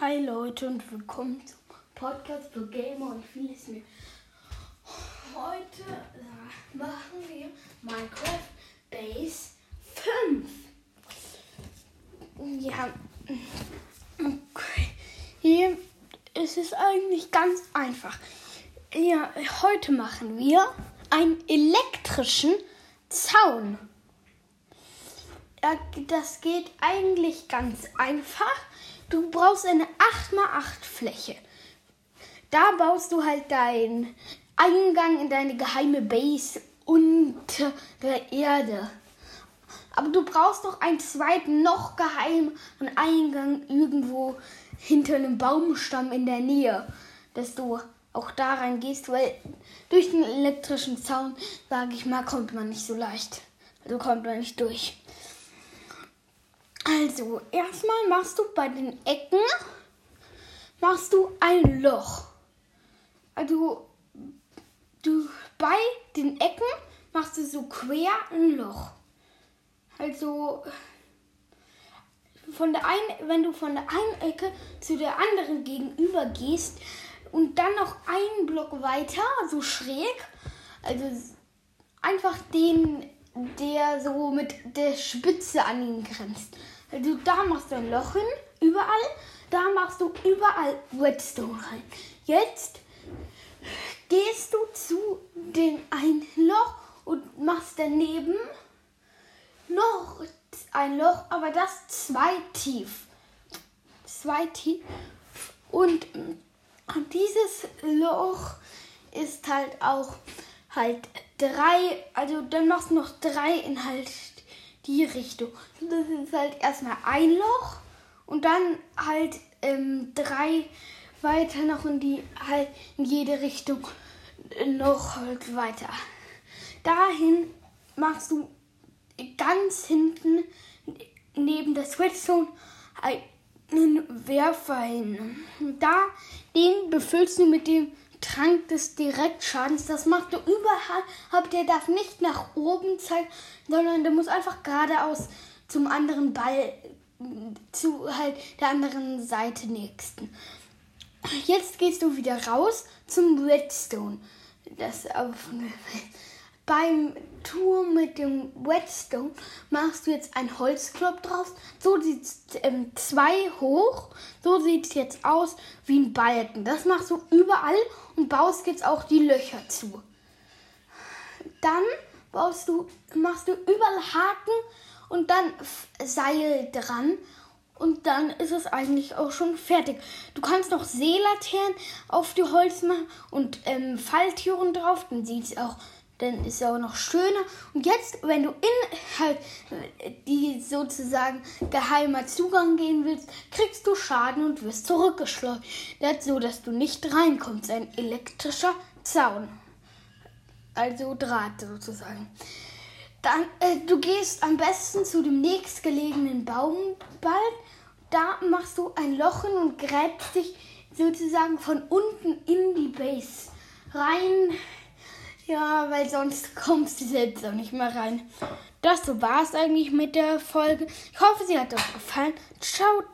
Hi Leute und willkommen zum Podcast für Gamer und vieles mehr. Heute machen wir Minecraft Base 5. Ja, okay. Hier ist es eigentlich ganz einfach. Ja, heute machen wir einen elektrischen Zaun. Das geht eigentlich ganz einfach. Du brauchst eine 8x8 Fläche. Da baust du halt deinen Eingang in deine geheime Base unter der Erde. Aber du brauchst noch einen zweiten, noch geheimen Eingang irgendwo hinter einem Baumstamm in der Nähe, dass du auch da reingehst, weil durch den elektrischen Zaun, sage ich mal, kommt man nicht so leicht. Also kommt man nicht durch. Also, erstmal machst du bei den Ecken ein Loch. Also, du bei den Ecken machst du so quer ein Loch. Also, wenn du von der einen Ecke zu der anderen gegenüber gehst und dann noch einen Block weiter, so schräg, also einfach den, der so mit der Spitze an ihn grenzt. Also da machst du ein Loch hin, überall. Da machst du überall Redstone rein. Jetzt gehst du zu dem einen Loch und machst daneben noch ein Loch, aber das zwei tief. Und dieses Loch ist halt drei, also dann machst du noch drei in halt die Richtung. Das ist halt erstmal ein Loch und dann halt drei weiter noch in die, halt in jede Richtung noch halt weiter. Dahin machst du ganz hinten neben das Redstone einen Werfer hin. Da, den befüllst du mit dem Trank des Direktschadens, das macht du überhaupt, der darf nicht nach oben zeigen, sondern der muss einfach geradeaus zum anderen Ball, zu halt der anderen Seite nächsten. Jetzt gehst du wieder raus zum Redstone. Das auf, beim Turm mit dem Redstone machst du jetzt einen Holzklopf drauf. So sieht es 2 hoch. So sieht es jetzt aus wie ein Balken. Das machst du überall und baust jetzt auch die Löcher zu. Dann machst du überall Haken und dann Seil dran. Und dann ist es eigentlich auch schon fertig. Du kannst noch Seelaternen auf die Holz machen und Falltüren drauf. Dann sieht es auch, dann ist es auch noch schöner. Und jetzt, wenn du in halt die sozusagen geheimer Zugang gehen willst, kriegst du Schaden und wirst zurückgeschleudert, so dass du nicht reinkommst. Ein elektrischer Zaun. Also Draht sozusagen. Dann, du gehst am besten zu dem nächstgelegenen Baumball. Da machst du ein Loch hin und gräbst dich sozusagen von unten in die Base rein. Ja, weil sonst kommst du selbst auch nicht mehr rein. Das war es eigentlich mit der Folge. Ich hoffe, sie hat euch gefallen. Ciao.